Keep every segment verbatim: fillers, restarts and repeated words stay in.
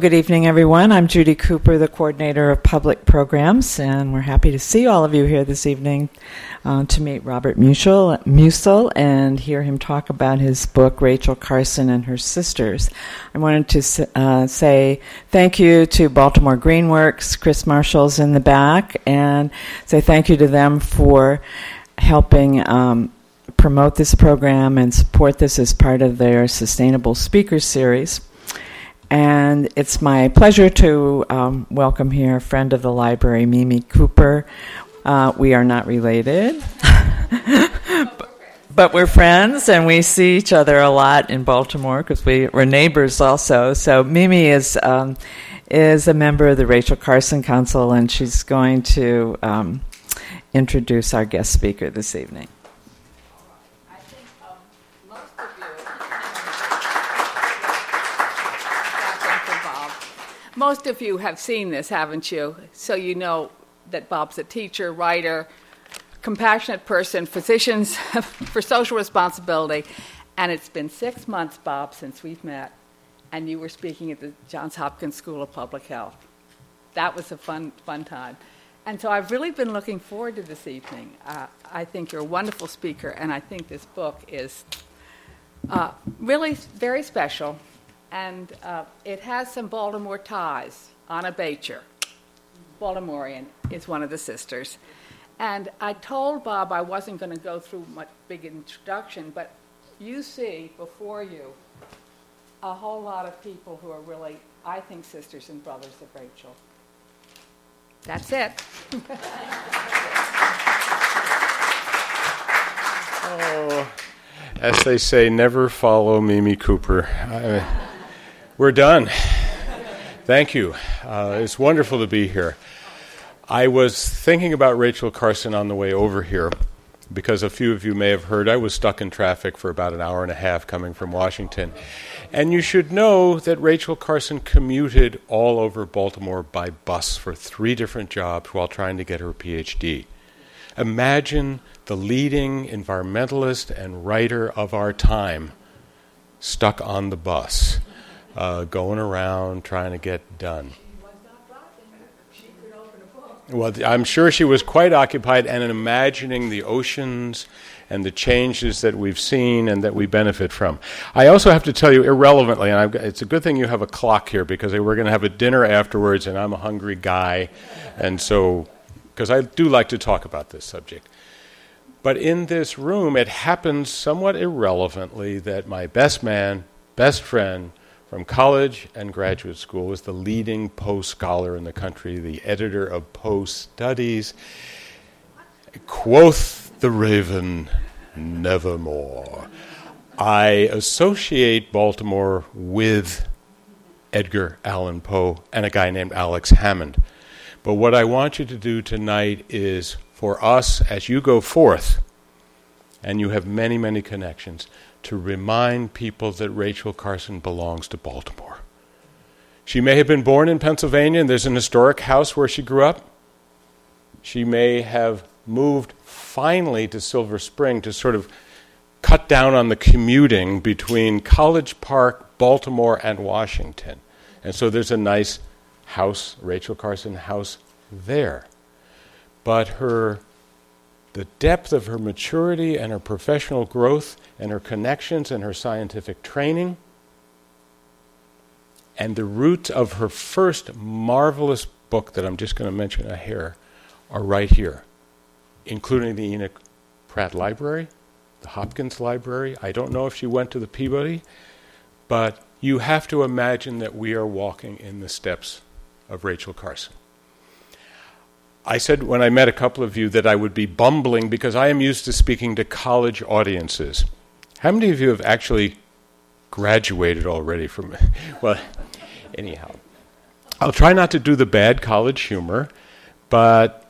Good evening, everyone. I'm Judy Cooper, the coordinator of public programs, and we're happy to see all of you here this evening uh, to meet Robert Musil, Musil and hear him talk about his book, Rachel Carson and Her Sisters. I wanted to uh, say thank you to Baltimore Greenworks, Chris Marshall's in the back, and say thank you to them for helping um, promote this program and support this as part of their Sustainable Speakers Series. And it's my pleasure to um, welcome here a friend of the library, Mimi Cooper. Uh, we are not related, but, but we're friends, and we see each other a lot in Baltimore because we, we're neighbors also. So Mimi is um, is a member of the Rachel Carson Council, and she's going to um, introduce our guest speaker this evening. Most of you have seen this, haven't you? So you know that Bob's a teacher, writer, compassionate person, physicians for social responsibility. And it's been six months, Bob, since we've met, and you were speaking at the Johns Hopkins School of Public Health. That was a fun, fun time. And so I've really been looking forward to this evening. Uh, I think you're a wonderful speaker, and I think this book is uh, really very special. And uh, it has some Baltimore ties. Anna Bacher, Baltimorean, is one of the sisters. And I told Bob I wasn't going to go through much big introduction, but you see before you a whole lot of people who are really, I think, sisters and brothers of Rachel. That's it. Oh, as they say, never follow Mimi Cooper. I, We're done. Thank you. Uh, it's wonderful to be here. I was thinking about Rachel Carson on the way over here because a few of you may have heard I was stuck in traffic for about an hour and a half coming from Washington. And you should know that Rachel Carson commuted all over Baltimore by bus for three different jobs while trying to get her P H D. Imagine the leading environmentalist and writer of our time stuck on the bus. Uh, going around trying to get done. She was not driving. She could open a book. Well, I'm sure she was quite occupied and imagining the oceans and the changes that we've seen and that we benefit from. I also have to tell you irrelevantly, and I've got, it's a good thing you have a clock here because we're going to have a dinner afterwards, and I'm a hungry guy, and so because I do like to talk about this subject. But in this room, it happens somewhat irrelevantly that my best man, best friend, from college and graduate school, was the leading Poe scholar in the country, the editor of Poe Studies. Quoth the raven, nevermore. I associate Baltimore with Edgar Allan Poe and a guy named Alex Hammond. But what I want you to do tonight is, for us, as you go forth, and you have many, many connections, to remind people that Rachel Carson belongs to Baltimore. She may have been born in Pennsylvania, and there's an historic house where she grew up. She may have moved finally to Silver Spring to sort of cut down on the commuting between College Park, Baltimore, and Washington. And so there's a nice house, Rachel Carson house, there. But her The depth of her maturity and her professional growth and her connections and her scientific training and the roots of her first marvelous book that I'm just going to mention a hair are right here, including the Enoch Pratt Library, the Hopkins Library. I don't know if she went to the Peabody, but you have to imagine that we are walking in the steps of Rachel Carson. I said when I met a couple of you that I would be bumbling because I am used to speaking to college audiences. How many of you have actually graduated already from, well, anyhow. I'll try not to do the bad college humor, but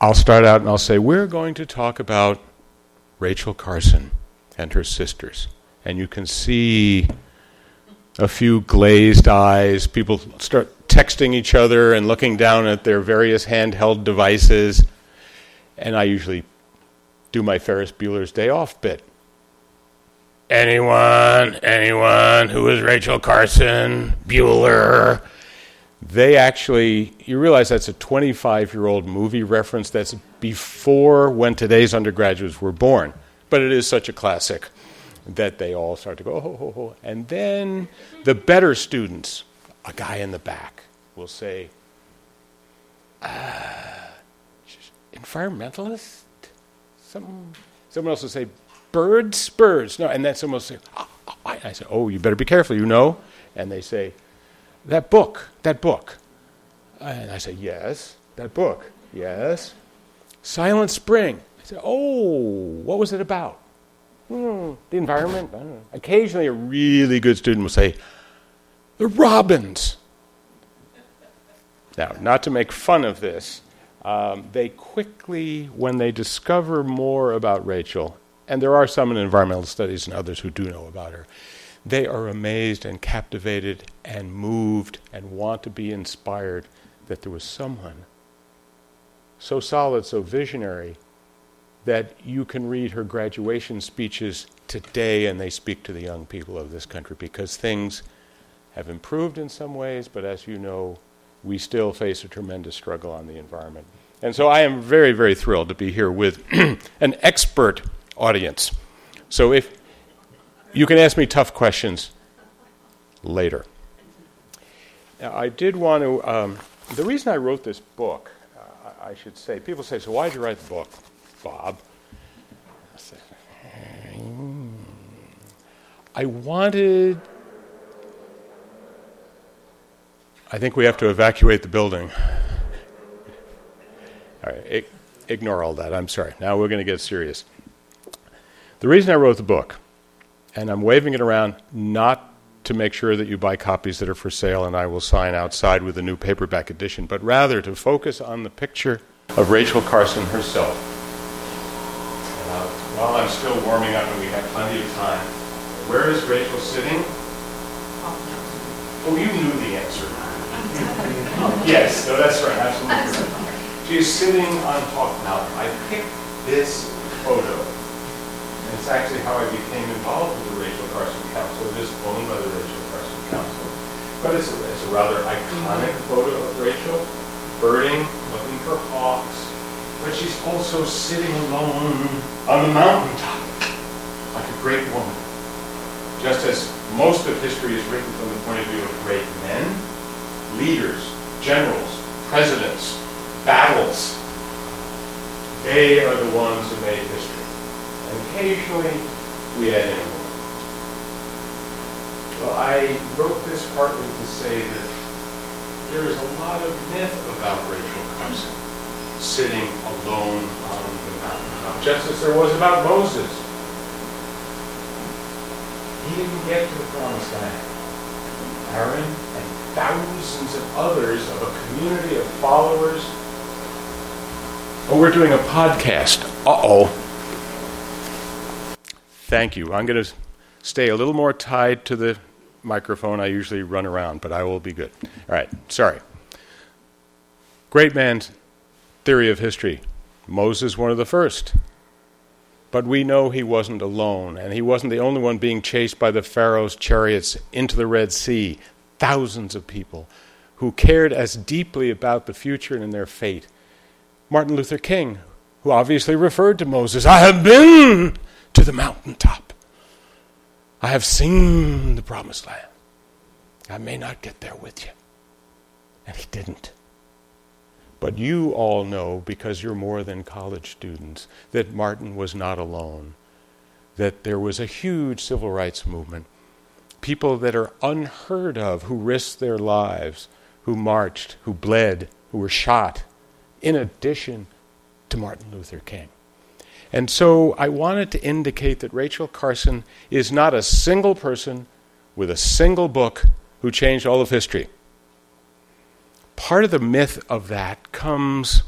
I'll start out and I'll say, we're going to talk about Rachel Carson and her sisters. And you can see a few glazed eyes, people start texting each other and looking down at their various handheld devices. And I usually do my Ferris Bueller's Day Off bit. anyone, anyone who is Rachel Carson, Bueller. They actually, you realize that's a twenty-five-year-old movie reference that's before when today's undergraduates were born. But it is such a classic that they all start to go, oh, oh, oh. And then the better students, a guy in the back, will say, ah, environmentalist? Some, someone else will say, birds? Birds. No, and then someone will say, oh, oh, I, I say, oh, you better be careful, you know. And they say, that book, that book. And I say, yes, that book, yes. Silent Spring. I say, oh, what was it about? Hmm, the environment, I don't know. Occasionally a really good student will say, the robins. Now, not to make fun of this, um, they quickly, when they discover more about Rachel, and there are some in environmental studies and others who do know about her, they are amazed and captivated and moved and want to be inspired that there was someone so solid, so visionary, that you can read her graduation speeches today and they speak to the young people of this country, because things have improved in some ways, but as you know, we still face a tremendous struggle on the environment. And so I am very, very thrilled to be here with an expert audience. So if you can ask me tough questions later. Now, I did want to, um, the reason I wrote this book, uh, I should say, people say, so why did you write the book, Bob? I said, hmm. I wanted, I think we have to evacuate the building. All right, ig- ignore all that, I'm sorry. Now we're going to get serious. The reason I wrote the book, and I'm waving it around not to make sure that you buy copies that are for sale and I will sign outside with a new paperback edition, but rather to focus on the picture of Rachel Carson herself. Uh, while I'm still warming up and we have plenty of time, where is Rachel sitting? Oh, you knew the answer. Yes, no, that's right, absolutely right. She's sitting on Hawk Mountain. I picked this photo. It's actually how I became involved with the Rachel Carson Council. It is owned by the Rachel Carson Council. But it's a, it's a rather iconic photo of Rachel, birding, looking for hawks. But she's also sitting alone on the mountaintop, like a great woman. Just as most of history is written from the point of view of great men, leaders, generals, presidents, battles, they are the ones who made history. And occasionally, we add in a word. Well, I wrote this partly to say that there is a lot of myth about Rachel Carson sitting alone on the mountaintop, just as there was about Moses. He didn't get to the promised land. Aaron and thousands of others of a community of followers. Oh, we're doing a podcast. Uh-oh. Thank you. I'm going to stay a little more tied to the microphone. I usually run around, but I will be good. All right. Sorry. Great man's theory of history. Moses, one of the first. But we know he wasn't alone, and he wasn't the only one being chased by the Pharaoh's chariots into the Red Sea. Thousands of people who cared as deeply about the future and their fate. Martin Luther King, who obviously referred to Moses, I have been to the mountaintop. I have seen the promised land. I may not get there with you. And he didn't. But you all know, because you're more than college students, that Martin was not alone, that there was a huge civil rights movement, people that are unheard of who risked their lives, who marched, who bled, who were shot, in addition to Martin Luther King. And so I wanted to indicate that Rachel Carson is not a single person with a single book who changed all of history. Part of the myth of that comes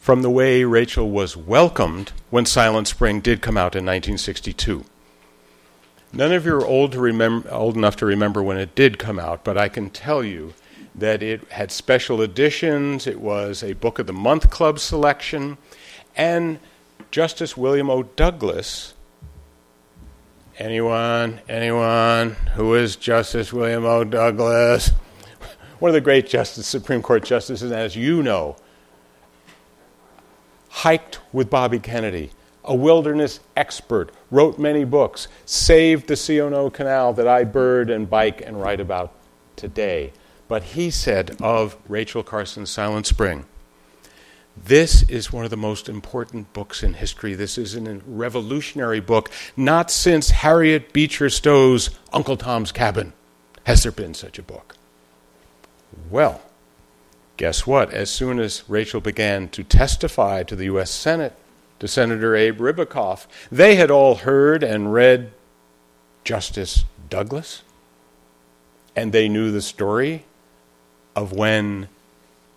from the way Rachel was welcomed when Silent Spring did come out in nineteen sixty-two. None of you are old to remember, old enough to remember when it did come out, but I can tell you that it had special editions. It was a Book of the Month Club selection. And Justice William O. Douglas Anyone, anyone, who is Justice William O. Douglas? One of the great justice, Supreme Court justices, as you know, hiked with Bobby Kennedy, a wilderness expert, wrote many books, saved the C O N O Canal that I bird and bike and write about today. But he said of Rachel Carson's Silent Spring, this is one of the most important books in history. This is a revolutionary book. Not since Harriet Beecher Stowe's Uncle Tom's Cabin has there been such a book. Well, guess what? As soon as Rachel began to testify to the U S Senate, to Senator Abe Ribicoff, they had all heard and read Justice Douglas, and they knew the story of when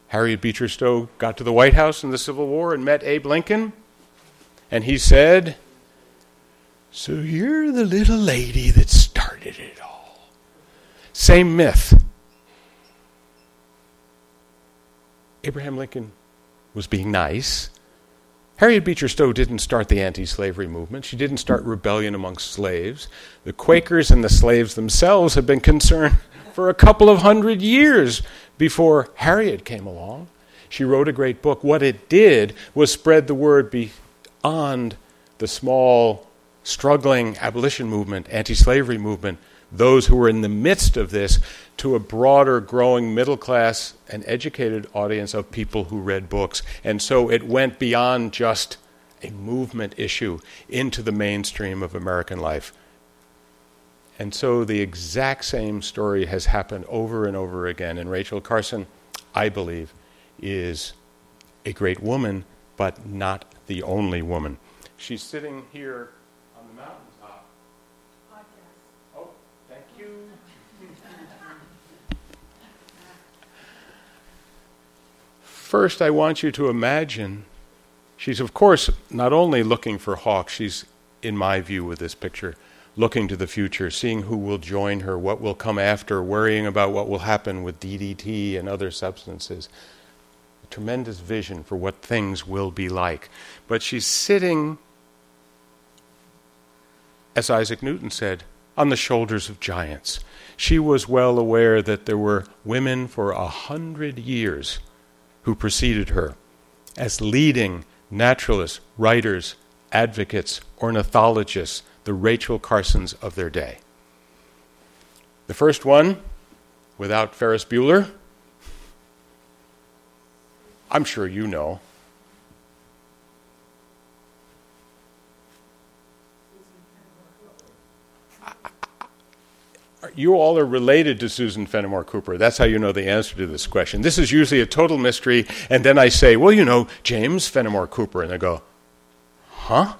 Harriet Beecher Stowe got to the White House in the Civil War and met Abe Lincoln, and he said, "So you're the little lady that started it all." Same myth. Abraham Lincoln was being nice. Harriet Beecher Stowe didn't start the anti-slavery movement. She didn't start rebellion amongst slaves. The Quakers and the slaves themselves had been concerned for a couple of hundred years before Harriet came along. She wrote a great book. What it did was spread the word beyond the small, struggling abolition movement, anti-slavery movement, those who were in the midst of this, to a broader, growing middle class and educated audience of people who read books. And so it went beyond just a movement issue into the mainstream of American life. And so the exact same story has happened over and over again. And Rachel Carson, I believe, is a great woman, but not the only woman. She's sitting here on the mountain. First, I want you to imagine, she's of course not only looking for hawks, she's, in my view with this picture, looking to the future, seeing who will join her, what will come after, worrying about what will happen with D D T and other substances. A tremendous vision for what things will be like. But she's sitting, as Isaac Newton said, on the shoulders of giants. She was well aware that there were women for a hundred years who preceded her as leading naturalists, writers, advocates, ornithologists, the Rachel Carsons of their day. The first one, without Ferris Bueller, I'm sure you know. You all are related to Susan Fenimore Cooper. That's how you know the answer to this question. This is usually a total mystery, and then I say, well, you know, James Fenimore Cooper, and they go, huh?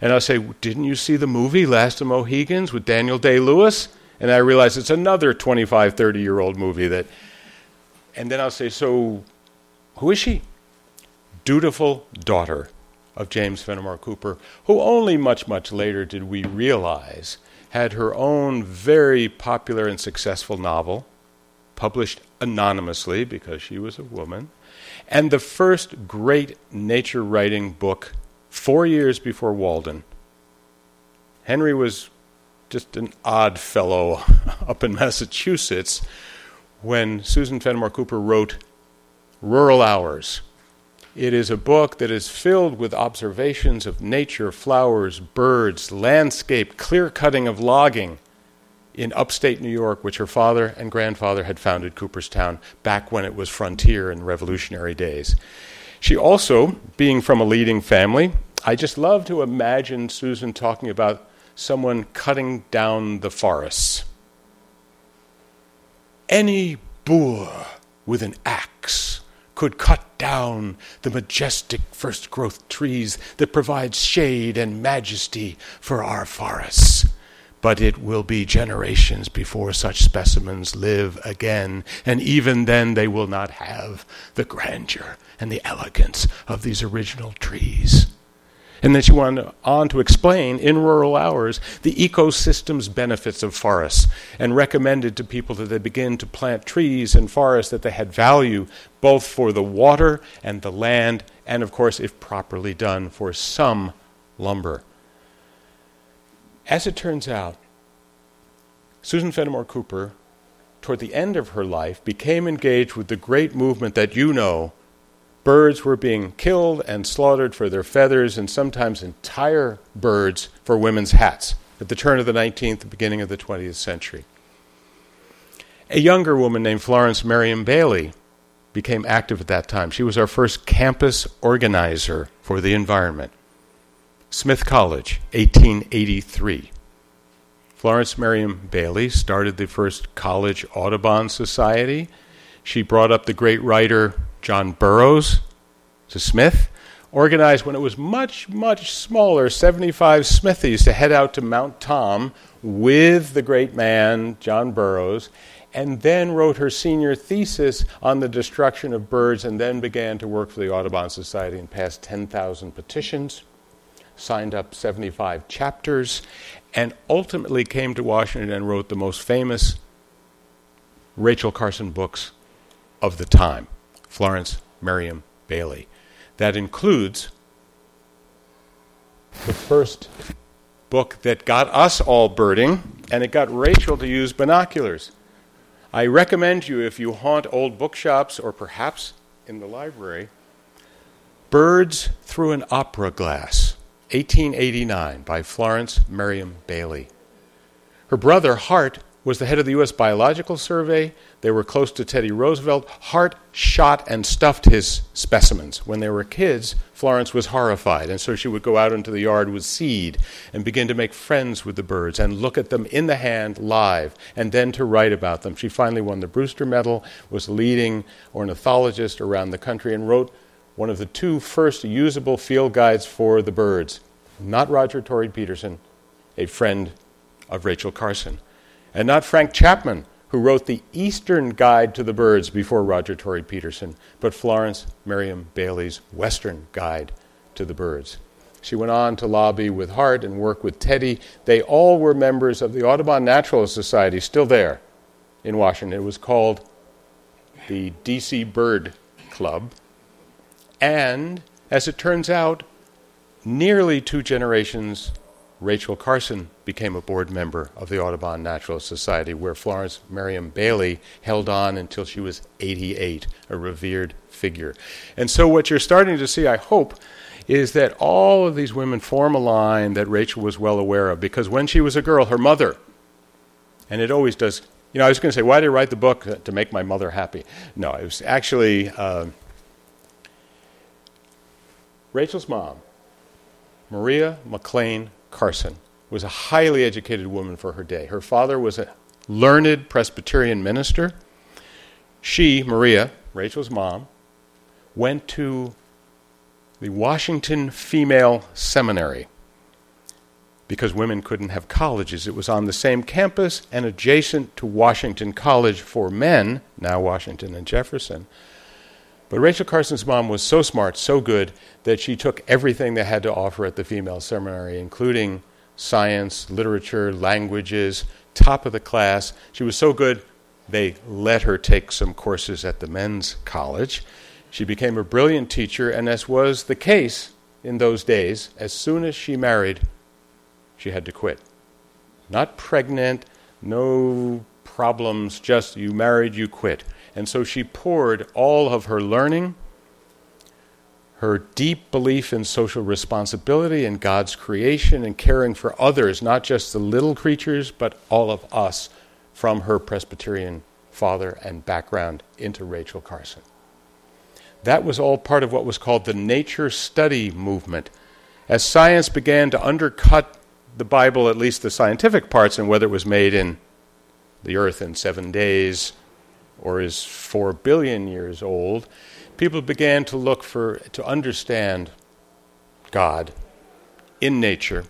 And I'll say, didn't you see the movie Last of the Mohicans with Daniel Day-Lewis? And I realize it's another twenty-five, thirty-year-old movie that, and then I'll say, so who is she? Dutiful daughter of James Fenimore Cooper, who only much, much later did we realize had her own very popular and successful novel, published anonymously because she was a woman, and the first great nature writing book four years before Walden. Henry was just an odd fellow up in Massachusetts when Susan Fenimore Cooper wrote Rural Hours. It is a book that is filled with observations of nature, flowers, birds, landscape, clear-cutting of logging in upstate New York, which her father and grandfather had founded Cooperstown back when it was frontier in revolutionary days. She also, being from a leading family, I just love to imagine Susan talking about someone cutting down the forests. Any boor with an axe could cut down the majestic first-growth trees that provide shade and majesty for our forests. But it will be generations before such specimens live again, and even then they will not have the grandeur and the elegance of these original trees. And then she went on to explain, in Rural Hours, the ecosystem's benefits of forests and recommended to people that they begin to plant trees and forests that they had value both for the water and the land and, of course, if properly done, for some lumber. As it turns out, Susan Fenimore Cooper, toward the end of her life, became engaged with the great movement that you know. Birds were being killed and slaughtered for their feathers, and sometimes entire birds for women's hats, at the turn of the nineteenth, the beginning of the twentieth century. A younger woman named Florence Merriam Bailey became active at that time. She was our first campus organizer for the environment. Smith College, eighteen eighty-three. Florence Merriam Bailey started the first college Audubon Society. She brought up the great writer John Burroughs to Smith, organized when it was much, much smaller, seventy-five Smithies to head out to Mount Tom with the great man John Burroughs, and then wrote her senior thesis on the destruction of birds, and then began to work for the Audubon Society and passed ten thousand petitions, signed up seventy-five chapters, and ultimately came to Washington and wrote the most famous Rachel Carson books of the time, Florence Merriam Bailey. That includes the first book that got us all birding, and it got Rachel to use binoculars. I recommend you, if you haunt old bookshops or perhaps in the library, Birds Through an Opera Glass, eighteen eighty-nine, by Florence Merriam Bailey. Her brother, Hart, was the head of the U S Biological Survey. They were close to Teddy Roosevelt. Hart shot and stuffed his specimens. When they were kids, Florence was horrified, and so she would go out into the yard with seed and begin to make friends with the birds and look at them in the hand live, and then to write about them. She finally won the Brewster Medal, was a leading ornithologist around the country, and wrote one of the two first usable field guides for the birds. Not Roger Tory Peterson, a friend of Rachel Carson, and not Frank Chapman, who wrote the Eastern Guide to the Birds before Roger Tory Peterson, but Florence Merriam Bailey's Western Guide to the Birds. She went on to lobby with Hart and work with Teddy. They all were members of the Audubon Naturalist Society, still there in Washington. It was called the D C Bird Club. And, as it turns out, nearly two generations Rachel Carson became a board member of the Audubon Naturalist Society, where Florence Merriam Bailey held on until she was eighty-eight, a revered figure. And so what you're starting to see, I hope, is that all of these women form a line that Rachel was well aware of, because when she was a girl, her mother, and it always does, you know, I was going to say, why did I write the book? To make my mother happy. No, it was actually uh, Rachel's mom, Maria McLean Carson, was a highly educated woman for her day. Her father was a learned Presbyterian minister. She, Maria, Rachel's mom, went to the Washington Female Seminary because women couldn't have colleges. It was on the same campus and adjacent to Washington College for men, now Washington and Jefferson. But Rachel Carson's mom was so smart, so good, that she took everything they had to offer at the female seminary, including science, literature, languages, top of the class. She was so good, they let her take some courses at the men's college. She became a brilliant teacher, and as was the case in those days, as soon as she married, she had to quit. Not pregnant, no problems, just you married, you quit. And so she poured all of her learning, her deep belief in social responsibility and God's creation and caring for others, not just the little creatures, but all of us, from her Presbyterian father and background into Rachel Carson. That was all part of what was called the nature study movement. As science began to undercut the Bible, at least the scientific parts, and whether it was made in the earth in seven days, or is four billion years old, people began to look for, to understand God in nature.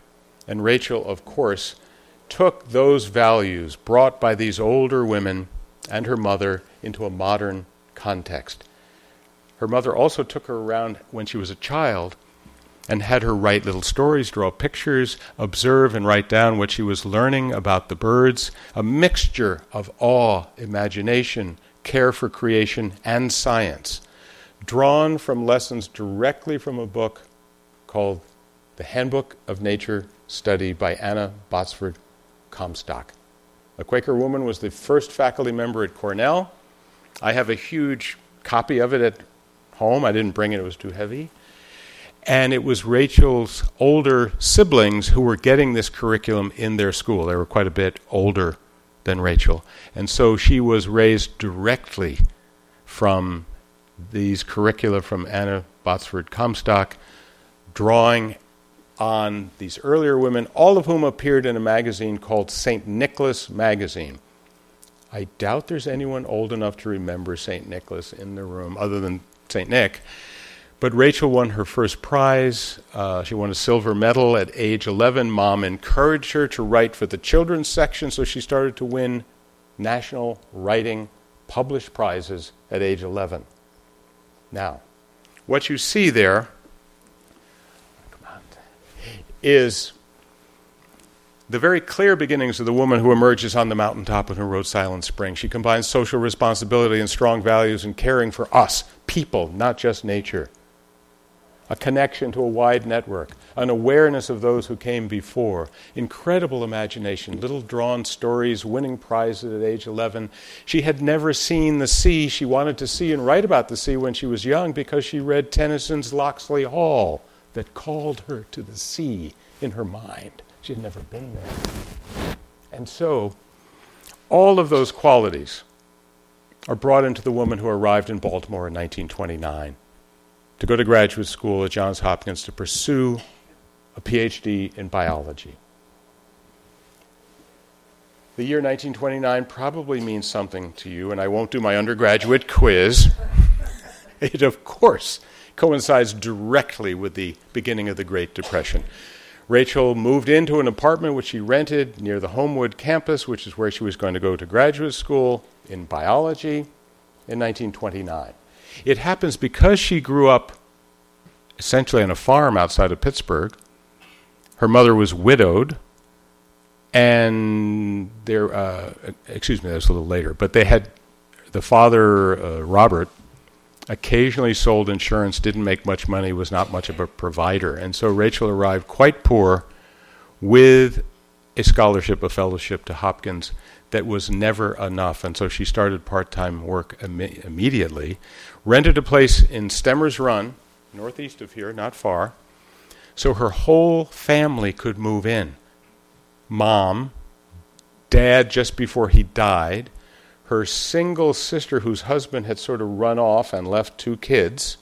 And Rachel, of course, took those values brought by these older women and her mother into a modern context. Her mother also took her around when she was a child and had her write little stories, draw pictures, observe and write down what she was learning about the birds, a mixture of awe, imagination, care for creation, and science, drawn from lessons directly from a book called The Handbook of Nature Study by Anna Botsford Comstock. A Quaker woman was the first faculty member at Cornell. I have a huge copy of it at home. I didn't bring it, it was too heavy. And it was Rachel's older siblings who were getting this curriculum in their school. They were quite a bit older than Rachel. And so she was raised directly from these curricula from Anna Botsford Comstock, drawing on these earlier women, all of whom appeared in a magazine called Saint Nicholas Magazine. I doubt there's anyone old enough to remember Saint Nicholas in the room other than Saint Nick. But Rachel won her first prize. Uh, she won a silver medal at age eleven. Mom encouraged her to write for the children's section, so she started to win national writing published prizes at age eleven. Now, what you see there is the very clear beginnings of the woman who emerges on the mountaintop and who wrote Silent Spring. She combines social responsibility and strong values and caring for us, people, not just nature. A connection to a wide network, an awareness of those who came before, incredible imagination, little drawn stories, winning prizes at age eleven. She had never seen the sea. She wanted to see and write about the sea when she was young because she read Tennyson's Locksley Hall that called her to the sea in her mind. She had never been there. And so all of those qualities are brought into the woman who arrived in Baltimore in nineteen twenty-nine to go to graduate school at Johns Hopkins to pursue a P H D in biology. The year nineteen twenty-nine probably means something to you, and I won't do my undergraduate quiz. It, of course, coincides directly with the beginning of the Great Depression. Rachel moved into an apartment which she rented near the Homewood campus, which is where she was going to go to graduate school in biology in nineteen twenty-nine. It happens because she grew up essentially on a farm outside of Pittsburgh. Her mother was widowed, and there, uh, excuse me, that's a little later, but they had the father, uh, Robert, occasionally sold insurance, didn't make much money, was not much of a provider. And so Rachel arrived quite poor with a scholarship, a fellowship to Hopkins that was never enough. And so she started part-time work im- immediately, rented a place in Stemmer's Run, northeast of here, not far, so her whole family could move in. Mom, Dad just before he died, her single sister whose husband had sort of run off and left two kids,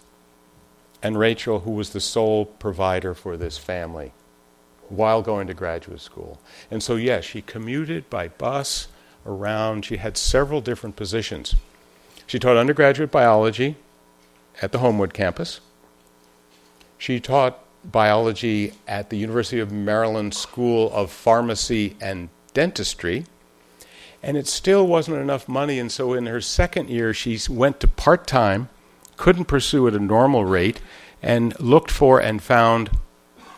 and Rachel, who was the sole provider for this family while going to graduate school. And so, yes, she commuted by bus around. She had several different positions. She taught undergraduate biology at the Homewood campus. She taught biology at the University of Maryland School of Pharmacy and Dentistry. And it still wasn't enough money, and so in her second year, she went to part-time, couldn't pursue at a normal rate, and looked for and found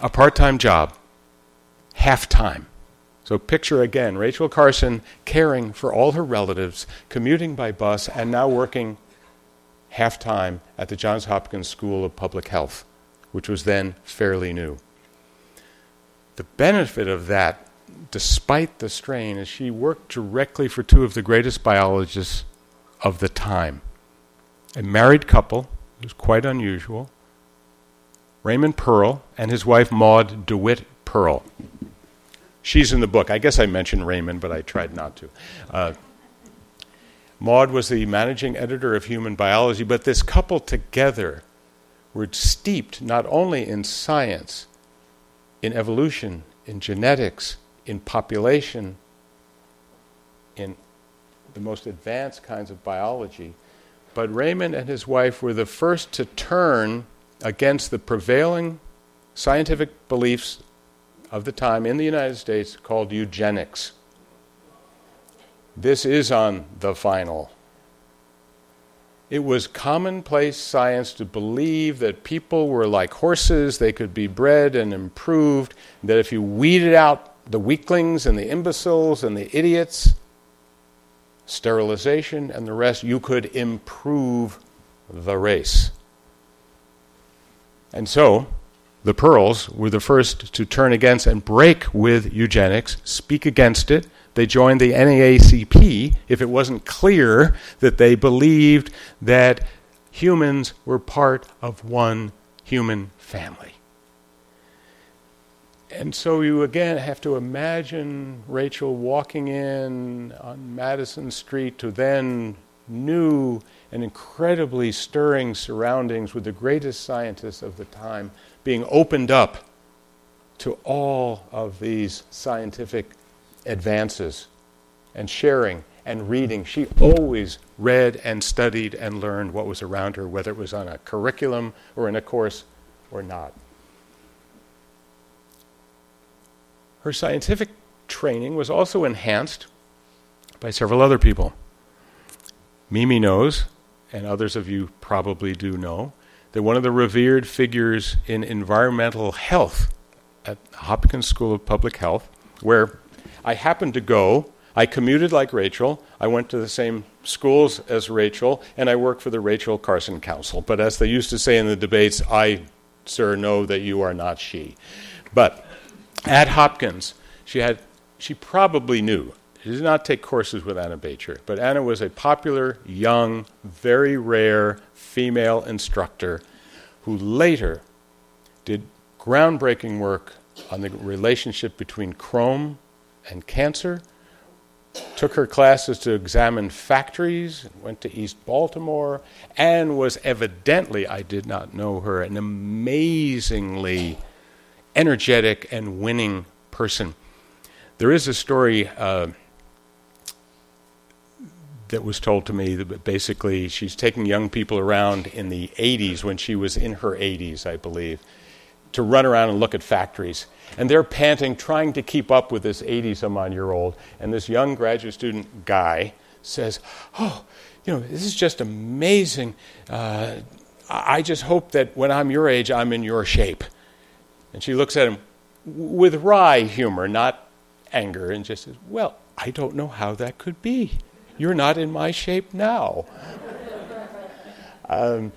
a part-time job, half-time. So picture again, Rachel Carson caring for all her relatives, commuting by bus, and now working half-time at the Johns Hopkins School of Public Health, which was then fairly new. The benefit of that, despite the strain, as she worked directly for two of the greatest biologists of the time. A married couple, it was quite unusual, Raymond Pearl and his wife Maud DeWitt Pearl. She's in the book. I guess I mentioned Raymond, but I tried not to. Uh, Maud was the managing editor of Human Biology, but this couple together were steeped not only in science, in evolution, in genetics, in population, in the most advanced kinds of biology. But Raymond and his wife were the first to turn against the prevailing scientific beliefs of the time in the United States called eugenics. This is on the final. It was commonplace science to believe that people were like horses, they could be bred and improved, that if you weeded out the weaklings and the imbeciles and the idiots, sterilization and the rest, you could improve the race. And so the Pearls, were the first to turn against and break with eugenics, speak against it. They joined the N double A C P if it wasn't clear that they believed that humans were part of one human family. And so you again have to imagine Rachel walking in on Madison Street to then new and incredibly stirring surroundings with the greatest scientists of the time, being opened up to all of these scientific advances and sharing and reading. She always read and studied and learned what was around her, whether it was on a curriculum or in a course or not. Her scientific training was also enhanced by several other people. Mimi knows, and others of you probably do know, that one of the revered figures in environmental health at Hopkins School of Public Health, where I happened to go, I commuted like Rachel, I went to the same schools as Rachel, and I worked for the Rachel Carson Council. But as they used to say in the debates, I, sir, know that you are not she. But at Hopkins, she had, she probably knew. She did not take courses with Anna Bacher, but Anna was a popular, young, very rare female instructor who later did groundbreaking work on the relationship between chrome and cancer, took her classes to examine factories, went to East Baltimore, and was evidently, I did not know her, an amazingly energetic and winning person. There is a story uh, that was told to me that basically she's taking young people around in the eighties, when she was in her eighties, I believe, to run around and look at factories. And they're panting, trying to keep up with this eighty-some-odd-year-old. And this young graduate student guy says, oh, you know, this is just amazing. Uh, I just hope that when I'm your age, I'm in your shape. And she looks at him with wry humor, not anger, and just says, well, I don't know how that could be. You're not in my shape now. um,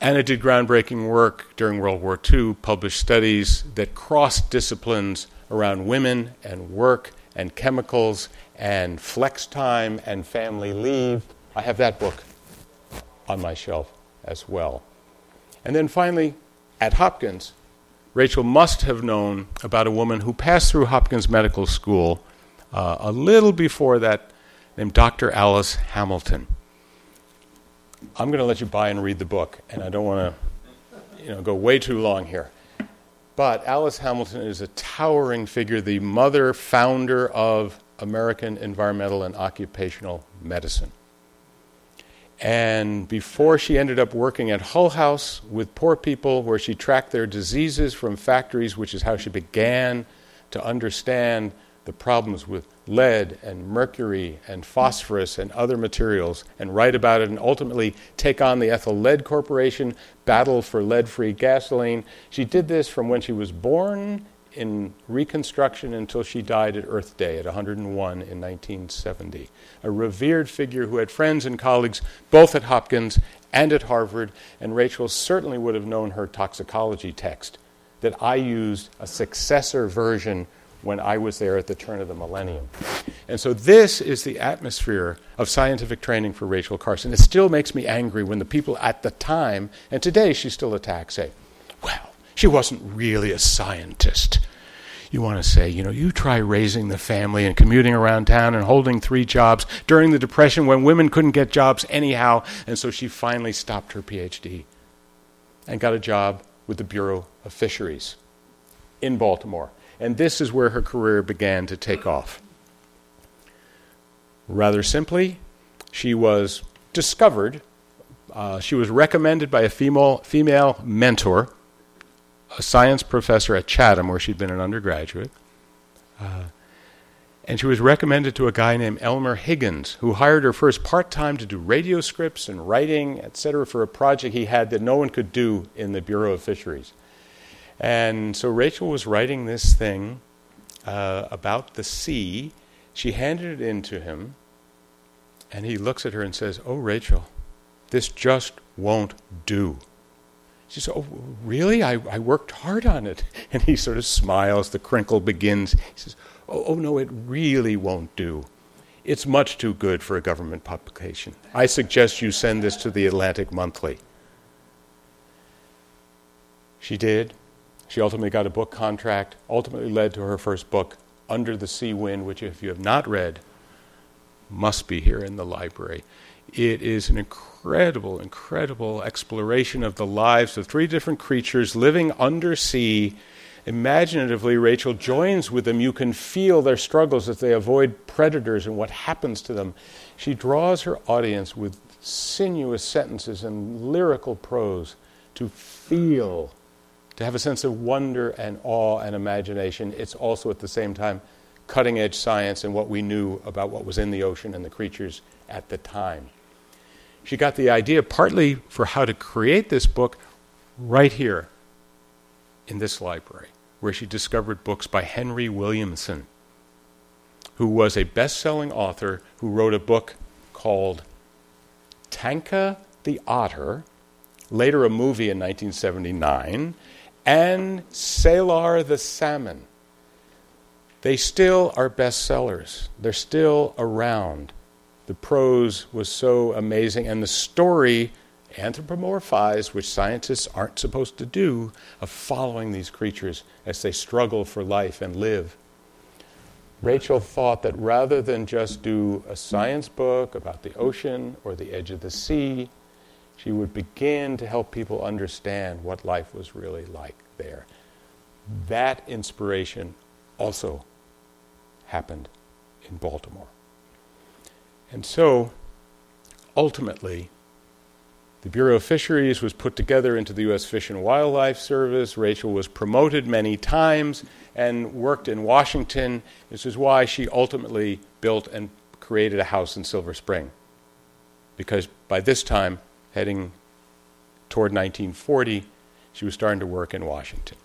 Anna did groundbreaking work during World War Two, published studies that crossed disciplines around women and work and chemicals and flex time and family leave. I have that book on my shelf as well. And then finally, at Hopkins, Rachel must have known about a woman who passed through Hopkins Medical School uh, a little before that, named Doctor Alice Hamilton. I'm going to let you buy and read the book, and I don't want to, you know, go way too long here. But Alice Hamilton is a towering figure, the mother founder of American Environmental and Occupational Medicine. And before she ended up working at Hull House with poor people, where she tracked their diseases from factories, which is how she began to understand the problems with lead and mercury and phosphorus and other materials, and write about it and ultimately take on the Ethel Lead Corporation, battle for lead-free gasoline. She did this from when she was born in Reconstruction until she died at Earth Day at one hundred one in nineteen seventy. A revered figure who had friends and colleagues both at Hopkins and at Harvard, and Rachel certainly would have known her toxicology text that I used a successor version when I was there at the turn of the millennium. And so this is the atmosphere of scientific training for Rachel Carson. It still makes me angry when the people at the time, and today she still attacks, say, well, she wasn't really a scientist. You want to say, you know, you try raising the family and commuting around town and holding three jobs during the Depression when women couldn't get jobs anyhow. And so she finally stopped her PhD and got a job with the Bureau of Fisheries in Baltimore. And this is where her career began to take off. Rather simply, she was discovered, uh, she was recommended by a female, female mentor, a science professor at Chatham, where she'd been an undergraduate. Uh, and she was recommended to a guy named Elmer Higgins, who hired her first part-time to do radio scripts and writing, et cetera, for a project he had that no one could do in the Bureau of Fisheries. And so Rachel was writing this thing uh, about the sea. She handed it in to him, and he looks at her and says, oh, Rachel, this just won't do. She says, "Oh, really? I, I worked hard on it." And he sort of smiles. The crinkle begins. He says, oh, oh, no, it really won't do. It's much too good for a government publication. I suggest you send this to the Atlantic Monthly." She did. She ultimately got a book contract, ultimately led to her first book, Under the Sea Wind, which, if you have not read, must be here in the library. It is an incredible, incredible exploration of the lives of three different creatures living undersea. Imaginatively, Rachel joins with them. You can feel their struggles as they avoid predators and what happens to them. She draws her audience with sinuous sentences and lyrical prose to feel, to have a sense of wonder and awe and imagination. It's also, at the same time, cutting-edge science and what we knew about what was in the ocean and the creatures at the time. She got the idea partly for how to create this book right here in this library, where she discovered books by Henry Williamson, who was a best-selling author who wrote a book called Tanka the Otter, later a movie in nineteen seventy-nine, and Salar the Salmon. They still are bestsellers. They're still around. The prose was so amazing, and the story anthropomorphized, which scientists aren't supposed to do, of following these creatures as they struggle for life and live. Rachel thought that rather than just do a science book about the ocean or the edge of the sea, she would begin to help people understand what life was really like there. That inspiration also happened in Baltimore. And so, ultimately, the Bureau of Fisheries was put together into the U S Fish and Wildlife Service. Rachel was promoted many times and worked in Washington. This is why she ultimately built and created a house in Silver Spring, because by this time, heading toward nineteen forty, she was starting to work in Washington.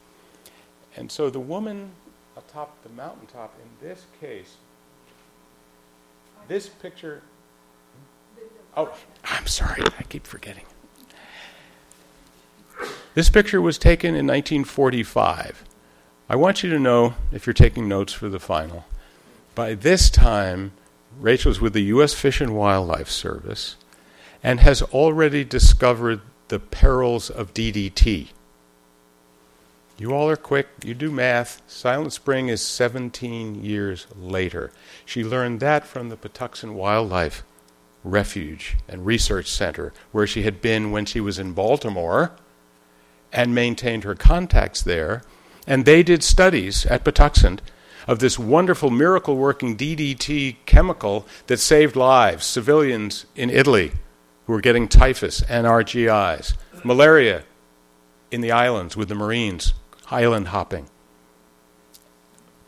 And so the woman atop the mountaintop, in this case, this picture... Oh, I'm sorry, I keep forgetting. This picture was taken in nineteen forty-five. I want you to know, if you're taking notes for the final, by this time, Rachel's with the U S Fish and Wildlife Service and has already discovered the perils of D D T. You all are quick, you do math. Silent Spring is seventeen years later. She learned that from the Patuxent Wildlife Refuge and Research Center, where she had been when she was in Baltimore and maintained her contacts there. And they did studies at Patuxent of this wonderful miracle-working D D T chemical that saved lives, civilians in Italy who were getting typhus, N R G Is, malaria in the islands with the Marines, island hopping.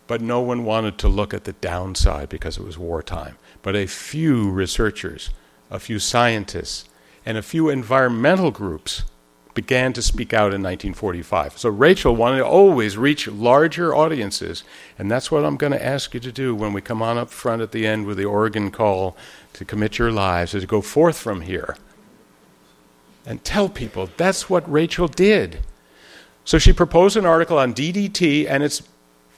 But no one wanted to look at the downside because it was wartime. But a few researchers, a few scientists, and a few environmental groups began to speak out in nineteen forty-five. So Rachel wanted to always reach larger audiences, and that's what I'm going to ask you to do when we come on up front at the end with the Oregon call to commit your lives, is to go forth from here and tell people that's what Rachel did. So she proposed an article on D D T and its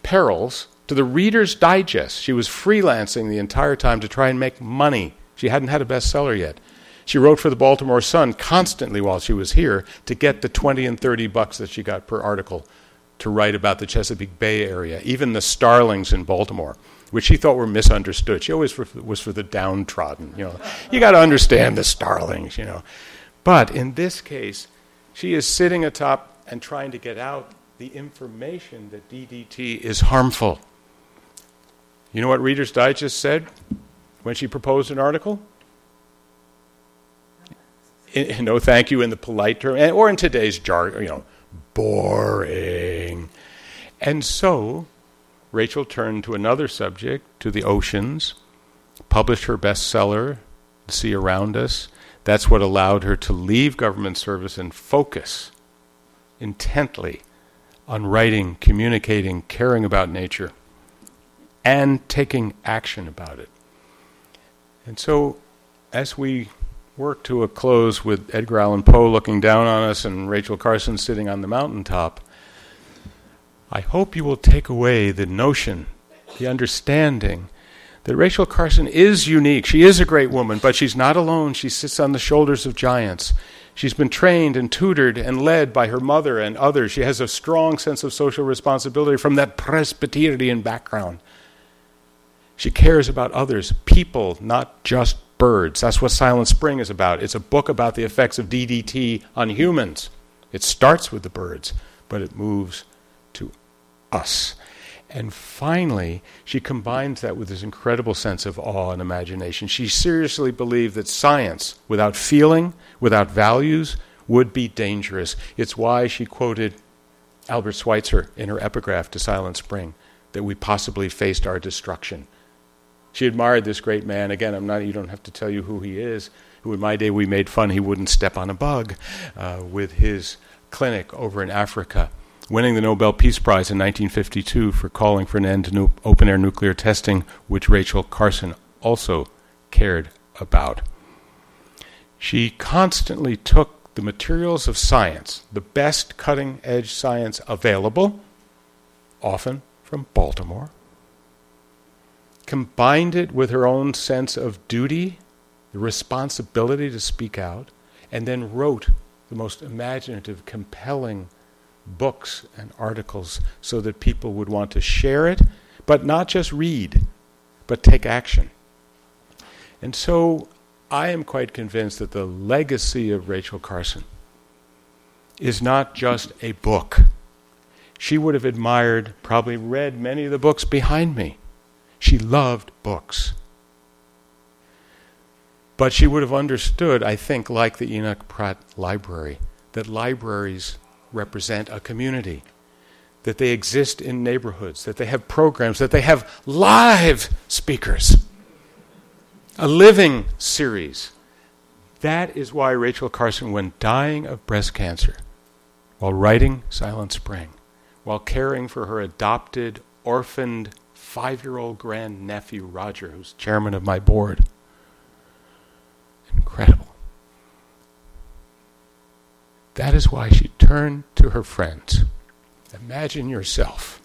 perils to the Reader's Digest. She was freelancing the entire time to try and make money. She hadn't had a bestseller yet. She wrote for the Baltimore Sun constantly while she was here to get the twenty and thirty bucks that she got per article to write about the Chesapeake Bay area, even the starlings in Baltimore, which she thought were misunderstood. She always was for the downtrodden. You know, you got to understand the starlings, you know. But in this case, she is sitting atop and trying to get out the information that D D T is harmful. You know what Reader's Digest said when she proposed an article? In, no thank you in the polite term, or in today's jargon, you know, boring. And so Rachel turned to another subject, to the oceans, published her bestseller, The Sea Around Us. That's what allowed her to leave government service and focus intently on writing, communicating, caring about nature, and taking action about it. And so as we work to a close with Edgar Allan Poe looking down on us and Rachel Carson sitting on the mountaintop, I hope you will take away the notion, the understanding that Rachel Carson is unique. She is a great woman, but she's not alone. She sits on the shoulders of giants. She's been trained and tutored and led by her mother and others. She has a strong sense of social responsibility from that Presbyterian background. She cares about others, people, not just birds. That's what Silent Spring is about. It's a book about the effects of D D T on humans. It starts with the birds, but it moves to us. And finally, she combines that with this incredible sense of awe and imagination. She seriously believed that science, without feeling, without values, would be dangerous. It's why she quoted Albert Schweitzer in her epigraph to Silent Spring, that we possibly faced our destruction. She admired this great man. Again, I'm not, you don't have to tell you who he is, who in my day we made fun he wouldn't step on a bug uh, with his clinic over in Africa, winning the Nobel Peace Prize in nineteen fifty-two for calling for an end to nu- open-air nuclear testing, which Rachel Carson also cared about. She constantly took the materials of science, the best cutting-edge science available, often from Baltimore, combined it with her own sense of duty, the responsibility to speak out, and then wrote the most imaginative, compelling books and articles so that people would want to share it, but not just read, but take action. And so I am quite convinced that the legacy of Rachel Carson is not just a book. She would have admired, probably read many of the books behind me. She loved books. But she would have understood, I think, like the Enoch Pratt Library, that libraries represent a community, that they exist in neighborhoods, that they have programs, that they have live speakers, a living series. That is why Rachel Carson, when dying of breast cancer, while writing Silent Spring, while caring for her adopted, orphaned, five-year-old grandnephew, Roger, who's chairman of my board. Incredible. That is why she turned to her friends. Imagine yourself.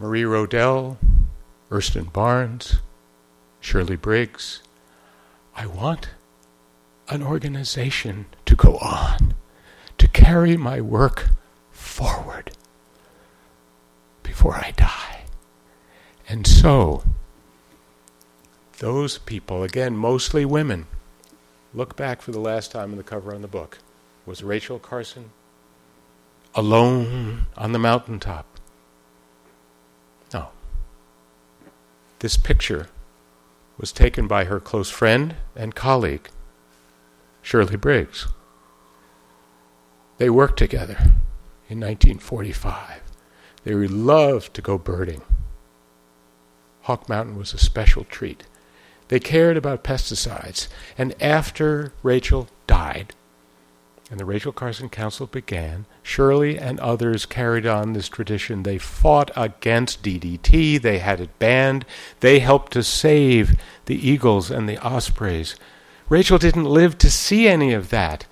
Marie Rodell, Erskine Barnes, Shirley Briggs. I want an organization to go on, to carry my work forward before I die. And so, those people, again, mostly women, look back for the last time in the cover on the book. Was Rachel Carson alone on the mountaintop? No. This picture was taken by her close friend and colleague, Shirley Briggs. They worked together in nineteen forty-five. They loved to go birding. Hawk Mountain was a special treat. They cared about pesticides. And after Rachel died, and the Rachel Carson Council began, Shirley and others carried on this tradition. They fought against D D T. They had it banned. They helped to save the eagles and the ospreys. Rachel didn't live to see any of that.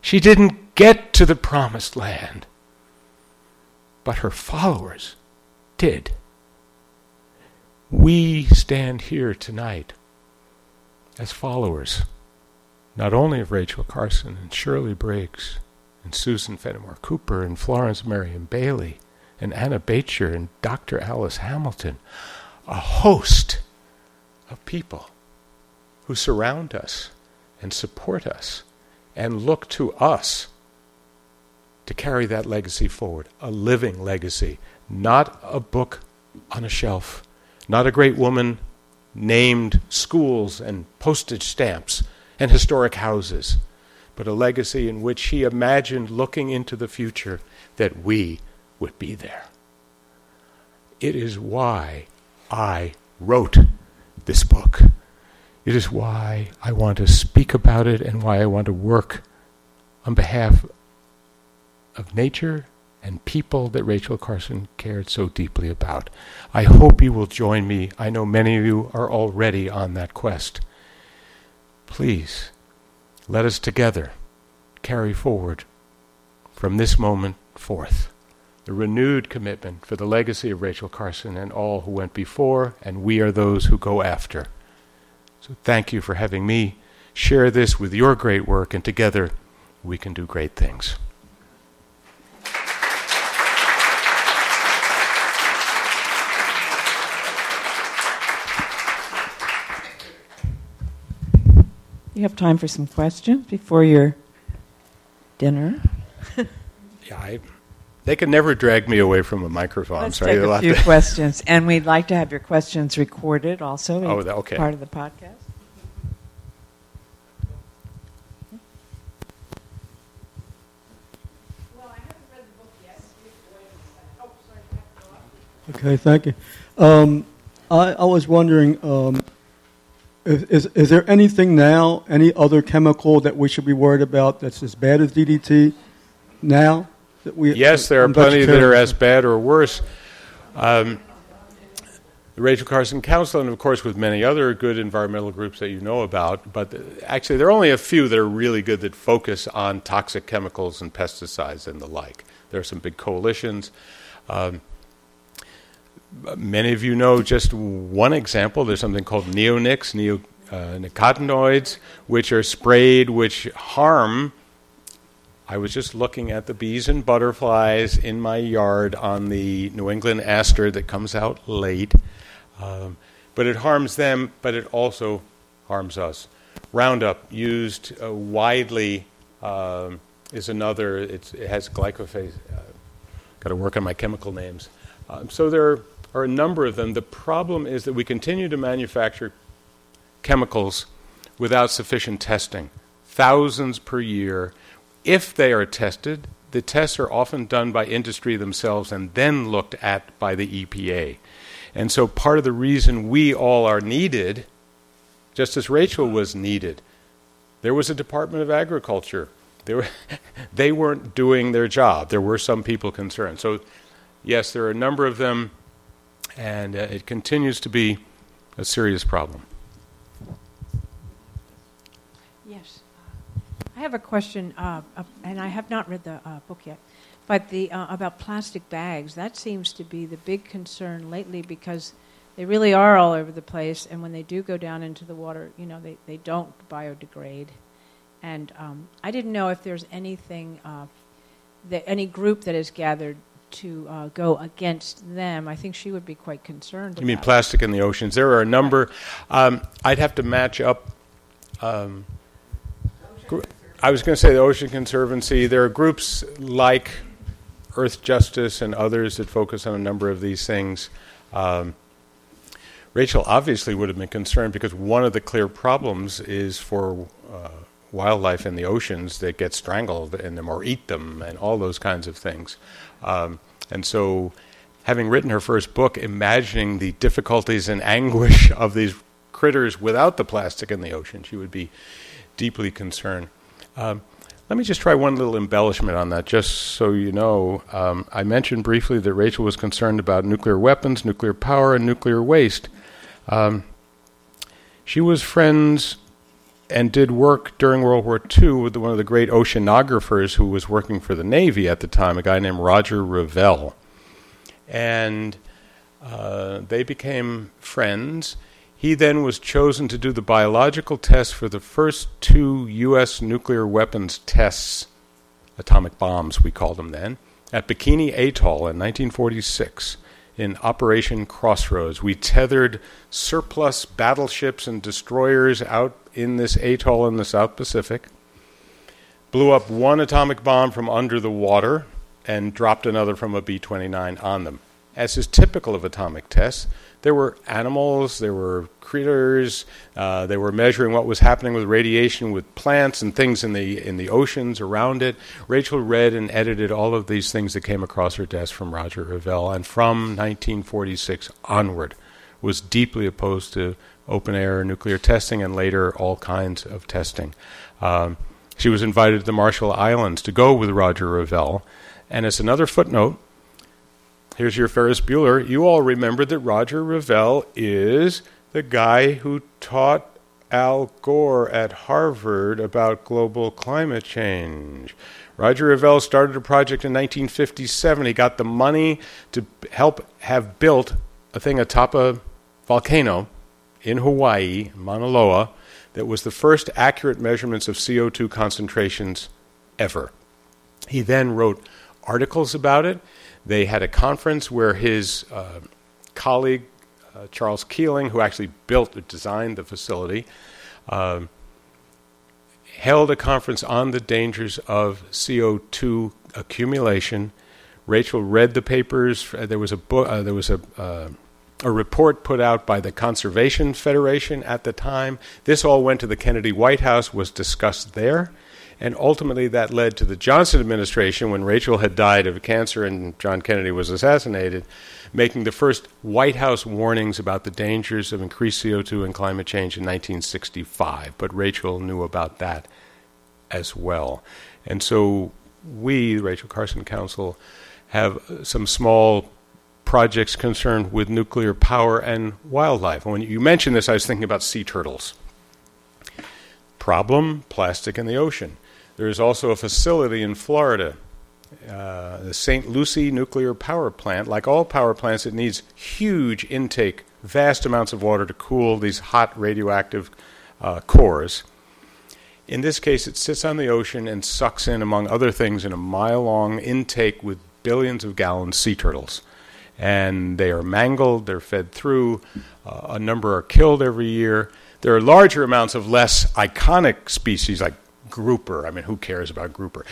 She didn't get to the promised land. But her followers did. We stand here tonight as followers, not only of Rachel Carson and Shirley Briggs and Susan Fenimore Cooper and Florence Merriam Bailey and Anna Bacher and Doctor Alice Hamilton, a host of people who surround us and support us and look to us to carry that legacy forward, a living legacy, not a book on a shelf. Not a great woman named schools and postage stamps and historic houses, but a legacy in which she imagined looking into the future that we would be there. It is why I wrote this book. It is why I want to speak about it and why I want to work on behalf of nature and people that Rachel Carson cared so deeply about. I hope you will join me. I know many of you are already on that quest. please let us together carry forward from this moment forth the renewed commitment for the legacy of Rachel Carson and all who went before, and we are those who go after. So thank you for having me share this with your great work, and together we can do great things. You have time for some questions before your dinner. Yeah, I, they can never drag me away from a microphone. Let's so take a few to... questions, and we'd like to have your questions recorded also. Oh, that, okay. Part of the podcast. Well, I haven't read the book yet. Oh, sorry. Okay, thank you. Um, I, I was wondering. Um, Is, is is there anything now, any other chemical that we should be worried about that's as bad as D D T now? That we yes, there are plenty that are as bad or worse. Um, the Rachel Carson Council, and of course with many other good environmental groups that you know about, but actually there are only a few that are really good that focus on toxic chemicals and pesticides and the like. There are some big coalitions. Um, Many of you know just one example. There's something called neonics, neo, uh, nicotinoids, which are sprayed, which harm. I was just looking at the bees and butterflies in my yard on the New England aster that comes out late. Um, but it harms them, but it also harms us. Roundup, used uh, widely, uh, is another. It's, it has glyphosate. Uh, got to work on my chemical names. Um, so there are... are a number of them. The problem is that we continue to manufacture chemicals without sufficient testing, thousands per year. If they are tested, the tests are often done by industry themselves and then looked at by the E P A. And so part of the reason we all are needed, just as Rachel was needed, there was a Department of Agriculture. They, were they weren't doing their job. There were some people concerned. So yes, there are a number of them. And uh, it continues to be a serious problem. Yes. I have a question, uh, uh, and I have not read the uh, book yet, but the uh, about plastic bags. That seems to be the big concern lately because they really are all over the place, and when they do go down into the water, you know, they, they don't biodegrade. And um, I didn't know if there's anything, uh, that any group that has gathered to uh, go against them. I think she would be quite concerned about. You mean plastic in the oceans? There are a number. Um, I'd have to match up. Um, I was going to say the Ocean Conservancy. There are groups like Earth Justice and others that focus on a number of these things. Um, Rachel obviously would have been concerned because one of the clear problems is for uh, wildlife in the oceans that get strangled in them or eat them and all those kinds of things. Um, and so having written her first book, imagining the difficulties and anguish of these critters without the plastic in the ocean, she would be deeply concerned. Um, let me just try one little embellishment on that, just so you know. Um, I mentioned briefly that Rachel was concerned about nuclear weapons, nuclear power, and nuclear waste. Um, she was friends and did work during World War Two with one of the great oceanographers who was working for the Navy at the time, a guy named Roger Revelle. And uh, they became friends. He then was chosen to do the biological tests for the first two U S nuclear weapons tests, atomic bombs we called them then, at Bikini Atoll in nineteen forty-six. In Operation Crossroads. We tethered surplus battleships and destroyers out in this atoll in the South Pacific, blew up one atomic bomb from under the water, and dropped another from a B twenty-nine on them. As is typical of atomic tests, there were animals, there were critters, uh, they were measuring what was happening with radiation, with plants and things in the in the oceans around it. Rachel read and edited all of these things that came across her desk from Roger Revelle, and from nineteen forty-six onward was deeply opposed to open-air nuclear testing and later all kinds of testing. Um, she was invited to the Marshall Islands to go with Roger Revelle, and as another footnote, here's your Ferris Bueller. You all remember that Roger Revelle is the guy who taught Al Gore at Harvard about global climate change. Roger Revelle started a project in nineteen fifty-seven. He got the money to help have built a thing atop a volcano in Hawaii, Mauna Loa, that was the first accurate measurements of C O two concentrations ever. He then wrote articles about it. They had a conference where his uh, colleague, uh, Charles Keeling, who actually built or designed the facility, uh, held a conference on the dangers of C O two accumulation. Rachel read the papers. There was a book. Uh, there was a uh, a report put out by the Conservation Federation at the time. This all went to the Kennedy White House, was discussed there, and ultimately that led to the Johnson administration, when Rachel had died of cancer and John Kennedy was assassinated, making the first White House warnings about the dangers of increased C O two and climate change in nineteen sixty-five. But Rachel knew about that as well. And so we, the Rachel Carson Council, have some small projects concerned with nuclear power and wildlife. And when you mentioned this, I was thinking about sea turtles. Problem, plastic in the ocean. There is also a facility in Florida, uh, the Saint Lucie Nuclear Power Plant. Like all power plants, it needs huge intake, vast amounts of water to cool these hot radioactive uh, cores. In this case, it sits on the ocean and sucks in, among other things, in a mile-long intake with billions of gallons, sea turtles. And they are mangled, they're fed through, uh, a number are killed every year. There are larger amounts of less iconic species like grouper. I mean, who cares about grouper?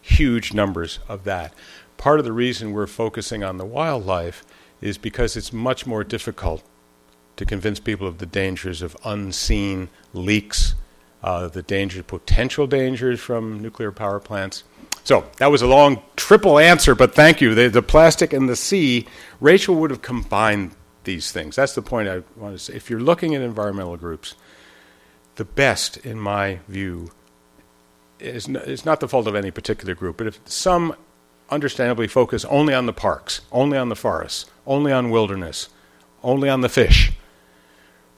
Huge numbers of that. Part of the reason we're focusing on the wildlife is because it's much more difficult to convince people of the dangers of unseen leaks, uh, the danger, potential dangers from nuclear power plants. So that was a long triple answer, but thank you. The, the plastic and the sea, Rachel would have combined these things. That's the point I want to say. If you're looking at environmental groups, the best, in my view, is no, it's not the fault of any particular group, but if some understandably focus only on the parks, only on the forests, only on wilderness, only on the fish,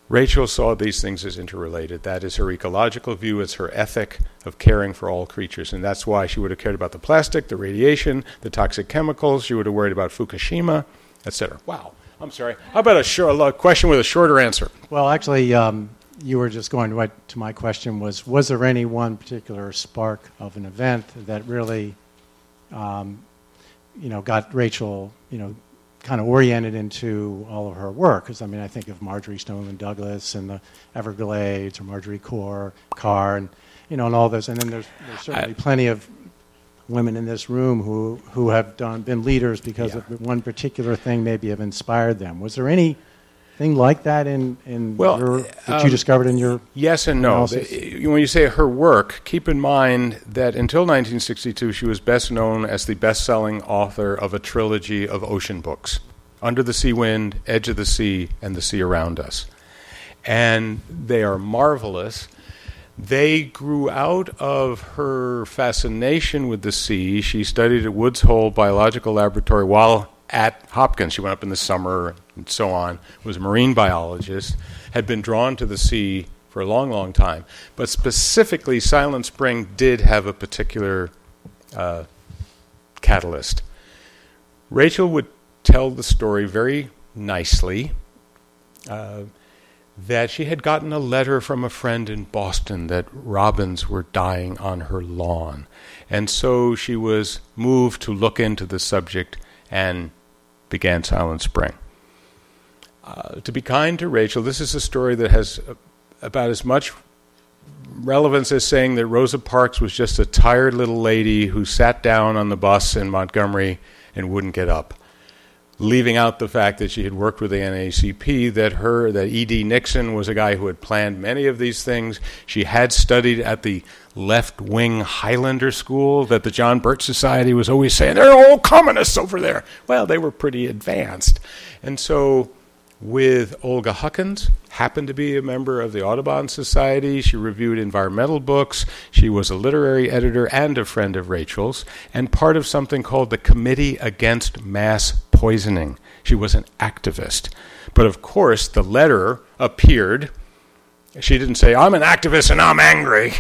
Rachel saw these things as interrelated. That is her ecological view. It's her ethic of caring for all creatures. And that's why she would have cared about the plastic, the radiation, the toxic chemicals. She would have worried about Fukushima, et cetera. Wow. I'm sorry. How about a, short, a question with a shorter answer? Well, actually, um, you were just going right to my question was, was there any one particular spark of an event that really, um, you know, got Rachel, you know, kind of oriented into all of her work? Because, I mean, I think of Marjorie Stoneman Douglas and the Everglades, or Marjorie Corr, Carr, and, you know, and all those. And then there's, there's certainly I, plenty of women in this room who, who have done been leaders because yeah. of one particular thing maybe have inspired them. Was there anything like that in, in well, your, that um, you discovered in your Yes and no. Analysis? When you say her work, keep in mind that until nineteen sixty-two, she was best known as the best-selling author of a trilogy of ocean books, Under the Sea Wind, Edge of the Sea, and The Sea Around Us. And they are marvelous. They grew out of her fascination with the sea. She studied at Woods Hole Biological Laboratory while at Hopkins. She went up in the summer and so on, was a marine biologist, had been drawn to the sea for a long, long time. But specifically, Silent Spring did have a particular uh, catalyst. Rachel would tell the story very nicely, uh, that she had gotten a letter from a friend in Boston that robins were dying on her lawn. And so she was moved to look into the subject and began Silent Spring. Uh, to be kind to Rachel, this is a story that has uh, about as much relevance as saying that Rosa Parks was just a tired little lady who sat down on the bus in Montgomery and wouldn't get up, leaving out the fact that she had worked with the N double A C P, that her, that E D Nixon was a guy who had planned many of these things. She had studied at the left-wing Highlander school that the John Birch Society was always saying, they're all communists over there. Well, they were pretty advanced. And so with Olga Huckins, happened to be a member of the Audubon Society. She reviewed environmental books. She was a literary editor and a friend of Rachel's, and part of something called the Committee Against Mass Poisoning. She was an activist. But of course, the letter appeared She didn't say, I'm an activist and I'm angry.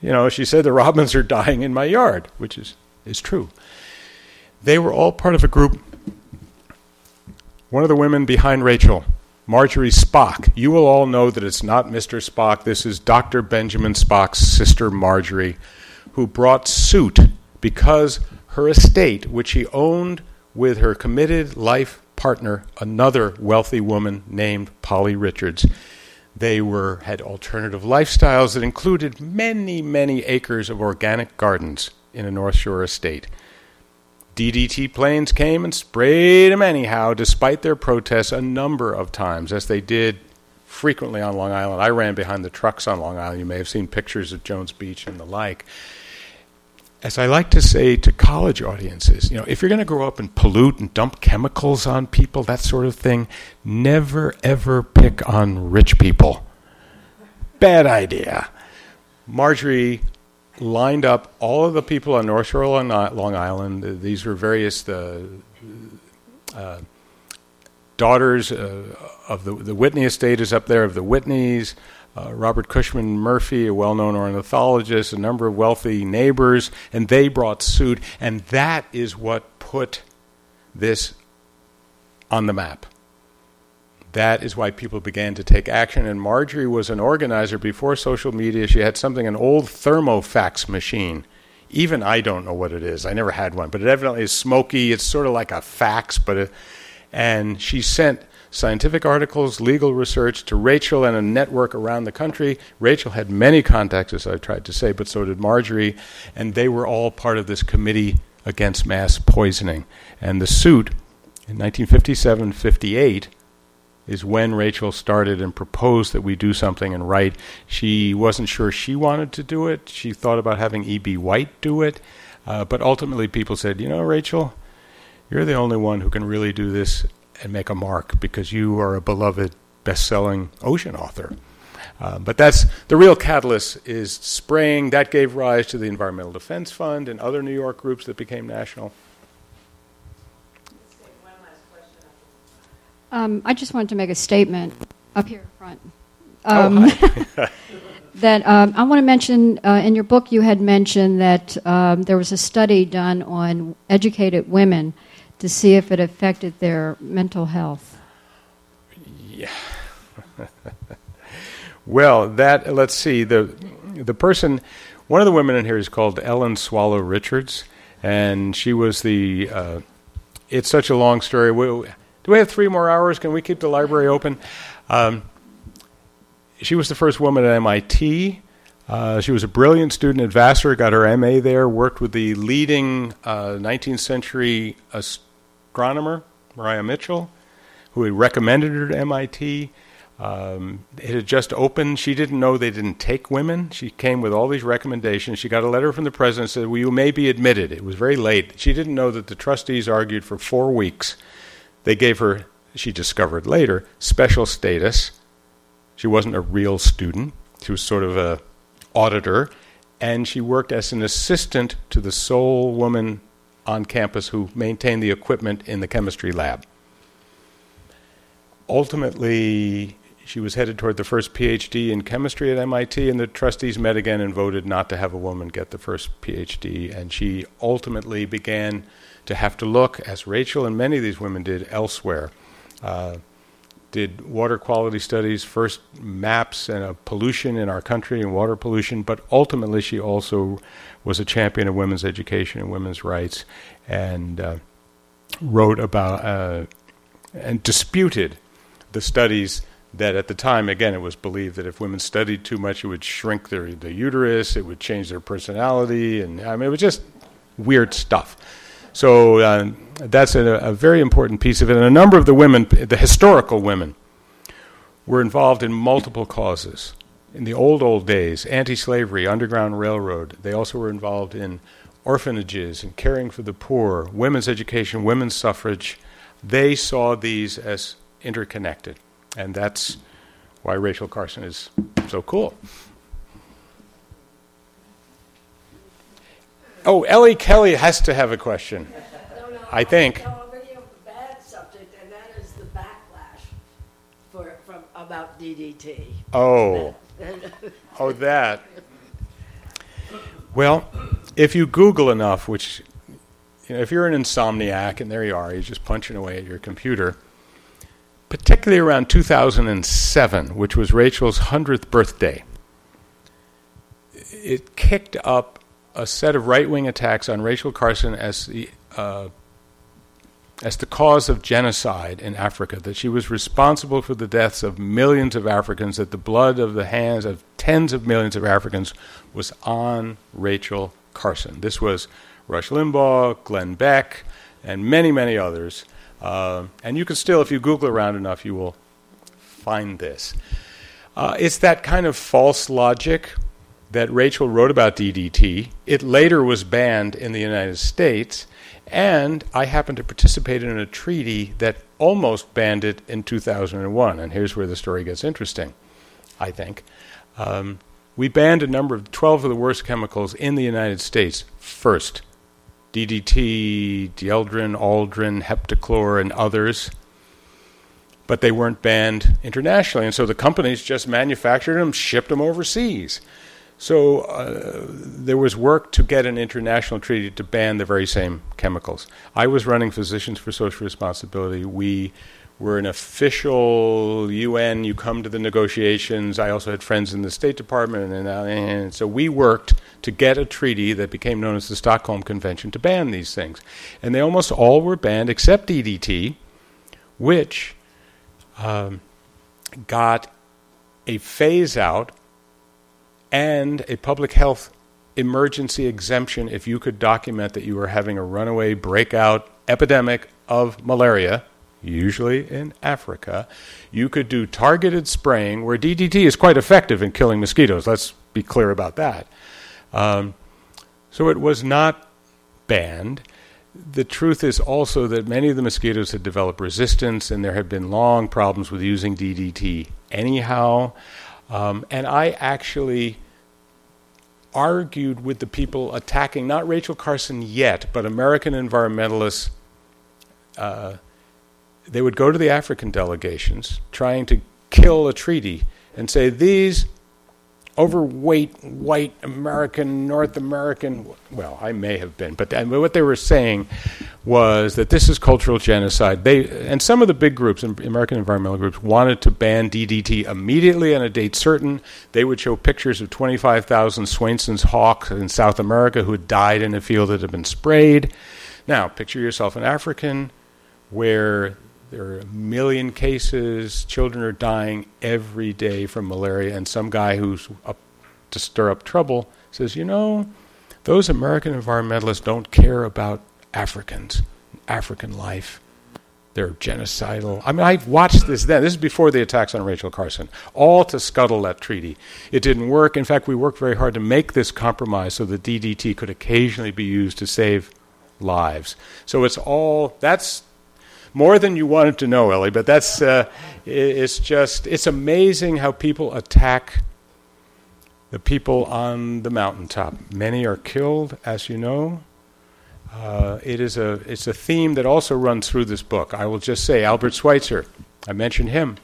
You know, she said, the robins are dying in my yard, which is, is true. They were all part of a group. One of the women behind Rachel, Marjorie Spock. You will all know that it's not Mister Spock. This is Doctor Benjamin Spock's sister, Marjorie, who brought suit because her estate, which she owned with her committed life partner, another wealthy woman named Polly Richards. They were had alternative lifestyles that included many, many acres of organic gardens in a North Shore estate. D D T planes came and sprayed them anyhow, despite their protests a number of times, as they did frequently on Long Island. I ran behind the trucks on Long Island. You may have seen pictures of Jones Beach and the like. As I like to say to college audiences, you know, if you're going to grow up and pollute and dump chemicals on people, that sort of thing, never, ever pick on rich people. Bad idea. Marjorie lined up all of the people on North Shore Long Island. These were various uh, uh, daughters uh, of the, the Whitney estate is up there, of the Whitneys, uh, Robert Cushman Murphy, a well-known ornithologist, a number of wealthy neighbors, and they brought suit. And that is what put this on the map. That is why people began to take action. And Marjorie was an organizer before social media. She had something, an old thermofax machine. Even I don't know what it is. I never had one. But it evidently is smoky. It's sort of like a fax. but it, And she sent scientific articles, legal research to Rachel and a network around the country. Rachel had many contacts, as I tried to say, but so did Marjorie. And they were all part of this committee against mass poisoning. And the suit in nineteen fifty-seven fifty-eight... is when Rachel started and proposed that we do something and write. She wasn't sure she wanted to do it. She thought about having E B. White do it. Uh, but ultimately people said, you know, Rachel, you're the only one who can really do this and make a mark because you are a beloved best-selling ocean author. Uh, but that's the real catalyst is spraying. That gave rise to the Environmental Defense Fund and other New York groups that became national. Um, I just wanted to make a statement up here in front. Um, oh, hi. that um, I want to mention, uh, in your book you had mentioned that um, there was a study done on educated women to see if it affected their mental health. Yeah. Well, that, let's see, the the person, one of the women in here is called Ellen Swallow Richards, and she was the, uh, it's such a long story, we, do we have three more hours? Can we keep the library open? Um, she was the first woman at M I T. Uh, she was a brilliant student at Vassar, got her M A there, worked with the leading uh, nineteenth century astronomer, Maria Mitchell, who had recommended her to M I T. Um, it had just opened. She didn't know they didn't take women. She came with all these recommendations. She got a letter from the president that said, well, you may be admitted. It was very late. She didn't know that the trustees argued for four weeks. They gave her, she discovered later, special status. She wasn't a real student. She was sort of a auditor. And she worked as an assistant to the sole woman on campus who maintained the equipment in the chemistry lab. Ultimately, she was headed toward the first P H D in chemistry at M I T, and the trustees met again and voted not to have a woman get the first P H D. And she ultimately began to have to look, as Rachel and many of these women did, elsewhere. Uh, did water quality studies, first maps and of pollution in our country and water pollution, but ultimately she also was a champion of women's education and women's rights and uh, wrote about uh, and disputed the studies that at the time, again, it was believed that if women studied too much, it would shrink their, their uterus, it would change their personality, and I mean, it was just weird stuff. So uh, that's a, a very important piece of it. And a number of the women, the historical women, were involved in multiple causes. In the old, old days, anti-slavery, Underground Railroad, they also were involved in orphanages and caring for the poor, women's education, women's suffrage. They saw these as interconnected. And that's why Rachel Carson is so cool. Oh, Ellie Kelly has to have a question. No, no, I think. No, I'm bringing up a bad subject, and that is the backlash for, from about D D T. Oh, Oh, that. Well, if you Google enough, which, you know, if you're an insomniac, and there you are, you're just punching away at your computer, particularly around two thousand seven, which was Rachel's hundredth birthday, it kicked up a set of right-wing attacks on Rachel Carson as the uh, as the cause of genocide in Africa, that she was responsible for the deaths of millions of Africans, that the blood of the hands of tens of millions of Africans was on Rachel Carson. This was Rush Limbaugh, Glenn Beck, and many, many others. Uh, and you can still, if you Google around enough, you will find this. Uh, it's that kind of false logic that Rachel wrote about D D T. It later was banned in the United States, and I happened to participate in a treaty that almost banned it in two thousand one, and here's where the story gets interesting, I think. Um, we banned a number of twelve of the worst chemicals in the United States first. D D T, dieldrin, aldrin, heptachlor, and others, but they weren't banned internationally, and so the companies just manufactured them, shipped them overseas. So uh, there was work to get an international treaty to ban the very same chemicals. I was running Physicians for Social Responsibility. We were an official U N, you come to the negotiations. I also had friends in the State Department, and, and so we worked to get a treaty that became known as the Stockholm Convention to ban these things. And they almost all were banned except D D T, which um, got a phase-out and a public health emergency exemption if you could document that you were having a runaway breakout epidemic of malaria, usually in Africa. You could do targeted spraying, where D D T is quite effective in killing mosquitoes. Let's be clear about that. Um, so it was not banned. The truth is also that many of the mosquitoes had developed resistance, and there had been long problems with using D D T anyhow. Um, and I actually argued with the people attacking, not Rachel Carson yet, but American environmentalists. Uh, they would go to the African delegations trying to kill a treaty and say, these overweight, white American, North American, well, I may have been, but th- what they were saying was that this is cultural genocide. They and some of the big groups, American environmental groups, wanted to ban D D T immediately on a date certain. They would show pictures of twenty-five thousand Swainson's hawks in South America who had died in a field that had been sprayed. Now, picture yourself an African where there are a million cases. Children are dying every day from malaria. And some guy who's up to stir up trouble says, you know, those American environmentalists don't care about Africans, African life. They're genocidal. I mean, I've watched this then. This is before the attacks on Rachel Carson, all to scuttle that treaty. It didn't work. In fact, we worked very hard to make this compromise so that D D T could occasionally be used to save lives. So it's all, that's more than you wanted to know, Ellie, but that's, uh, it's just, it's amazing how people attack the people on the mountaintop. Many are killed, as you know. Uh, it is a, it's a theme that also runs through this book. I will just say, Albert Schweitzer, I mentioned him.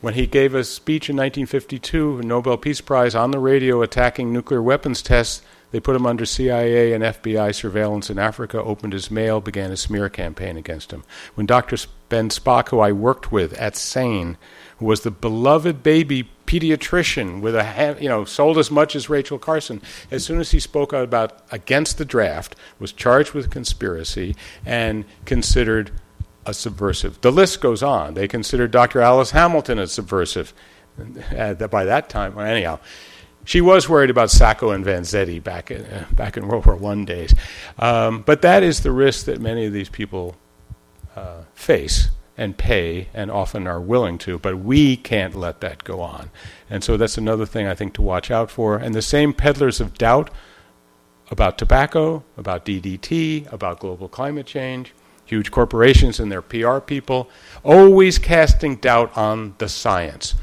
When he gave a speech in nineteen fifty-two, a Nobel Peace Prize, on the radio attacking nuclear weapons tests, they put him under C I A and F B I surveillance in Africa, opened his mail, began a smear campaign against him. When Doctor Ben Spock, who I worked with at S A I N, who was the beloved baby pediatrician with a, you know, sold as much as Rachel Carson, as soon as he spoke out about against the draft, was charged with conspiracy and considered a subversive. The list goes on. They considered Doctor Alice Hamilton a subversive by that time. Well, anyhow, she was worried about Sacco and Vanzetti back in, uh, back in World War One days. Um, but that is the risk that many of these people uh, face and pay and often are willing to. But we can't let that go on. And so that's another thing I think to watch out for. And the same peddlers of doubt about tobacco, about D D T, about global climate change, huge corporations and their P R people, always casting doubt on the science.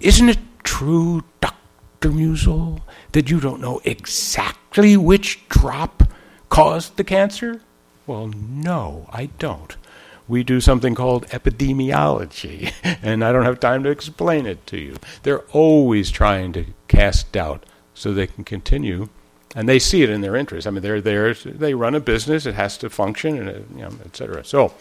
Isn't it true, Doctor Musil, that you don't know exactly which drop caused the cancer? Well, no, I don't. we do something called epidemiology, and I don't have time to explain it to you. They're always trying to cast doubt so they can continue, and they see it in their interest. I mean, they're there, they run a business, it has to function, and you know, et cetera. So,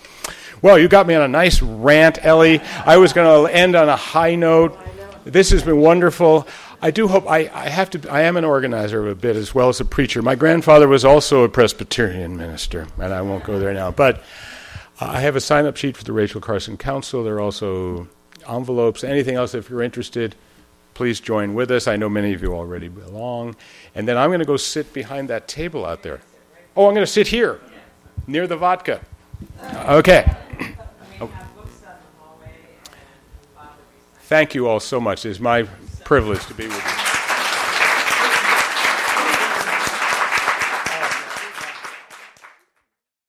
well, you got me on a nice rant, Ellie. I was going to end on a high note. This has been wonderful. I do hope, I, I have to, I am an organizer of a bit as well as a preacher. My grandfather was also a Presbyterian minister, and I won't go there now. But I have a sign-up sheet for the Rachel Carson Council. There are also envelopes, anything else if you're interested. Please join with us. I know many of you already belong. And then I'm going to go sit behind that table out there. Oh, I'm going to sit here, near the vodka. Okay. Oh. Thank you all so much. It's my privilege to be with you.